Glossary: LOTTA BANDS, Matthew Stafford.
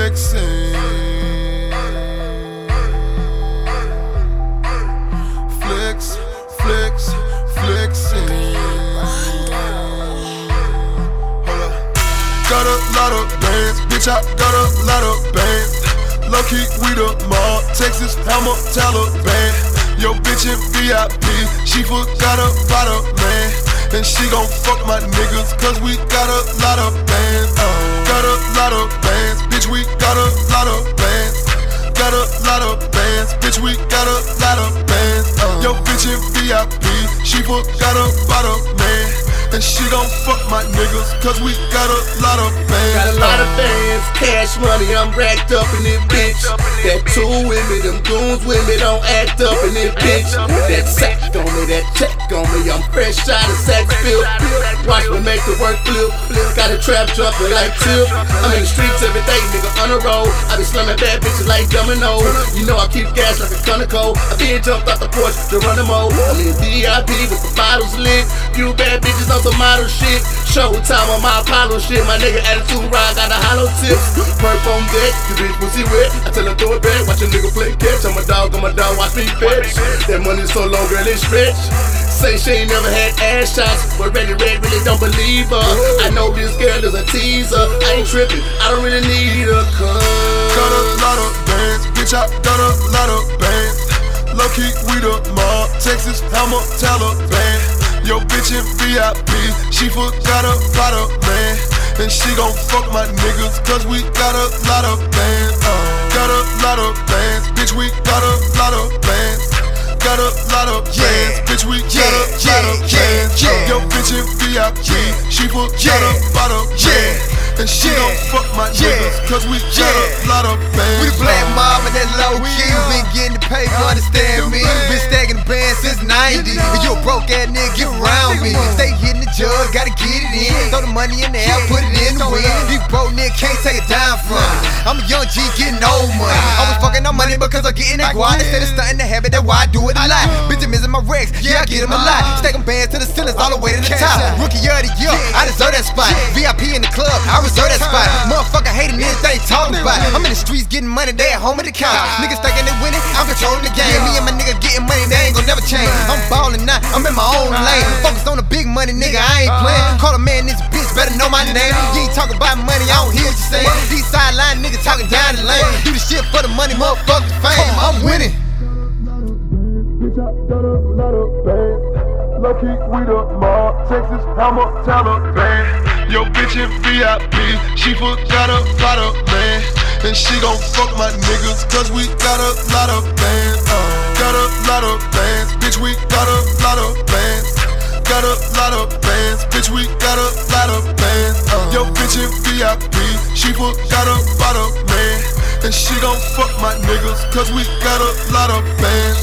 sexy. Flex, flex, flexing. Hold up. Got a lot of bands, bitch, I got a lot of bands. Low-key, we the mob, Texas, Hammer, Taliban. Yo bitch in VIP, she forgot about her man. And she gon' fuck my niggas, cause we got a lot of bands. Got a lot of bands, bitch, we got a lot of bands. Got a lot of bands, bitch, we got a lot of bands. Yo bitch in VIP, she forgot about her man. And she gon' fuck my niggas, cause we got a lot of bands. Got a lot of bands, cash money, I'm racked up in it, bitch. That two with me, them goons with me, don't act up in it, bitch. That sack on me, that check on me, I'm fresh out of Saxville. Watch me make the work flip, got a trap jumping like Tip. I'm in the streets every day, nigga, on the road. I be slumming bad bitches like Domino. You know I keep gas like a Conoco. I been jumped off the porch, Geronimo. I'm in VIP with the bottles lit. You bad bitches on some model shit, showtime on my Apollo shit. My nigga attitude ride, got a hollow tip. Perp on deck, you bitch pussy wet. I tell her throw it back, watch a nigga play catch. I'm a dog, watch me fetch. That money so long, girl, it stretch. Say she ain't never had ass shots, but Ready Red really don't believe her. I know this girl is a teaser. I ain't tripping, I don't really need her. Got a lot of bands, bitch, I got a lot of bands. Low-key, we the mob, Texas, Hammer, Taliban. Yo bitch in VIP, she forgot about her man. And she gon' fuck my niggas, cause we got a lot of bands. Got a lot of bands, bitch, we got a lot of bands. Got a lot of bands, bitch, we got a lot of bands. Yo bitch in VIP, she forgot about her man. And she gon' fuck my niggas, cause we got a lot of bands. We the black mob and that low key. Been getting the paper, understand me. Been stacking the bands since 90. And you a broke ass nigga, get around me. Stay hitting the jug, gotta get it in. Throw the money in the air, put it in the wind. These broke niggas can't take a dime from me. I'm a young G getting old money. Always fucking on money because I'm getting that guan. They say it's stuntin' the habit, that's why I do it a lot. Bitch, I'm missing my wrecks, yeah, I get them a lot. Stack them bands to the ceilings, all the way to the top. Rookie of the year, I deserve that spot. VIP in the club, I deserve that spot. Motherfucker hating anything talking about. I'm in the streets getting money, they at home at the couch. Niggas thinking they winning, I'm controlling the game. Me and my nigga getting money, they ain't gon' never change. I'm ballin' now, I'm in my own lane. Focused on the big money, nigga, I ain't playin'. Call a man, this bitch better know my name. You ain't talking about money, I don't hear what you saying. These sideline niggas talking down the lane. Do the shit for the money, motherfucker, fame. I'm winning. Bitch, I got a lot of bands. Low-key, we the mob, Texas, Hammer, Taliban. Yo bitch in VIP, she forgot about her man. And she gon' fuck my niggas, cause we got a lot of bands. Got a lot of bands, bitch, we got a lot of bands. Got a lot of bands, bitch, we got a lot of bands. Yo bitch in VIP, she forgot about her man. And she gon' fuck my niggas, cause we got a lot of bands.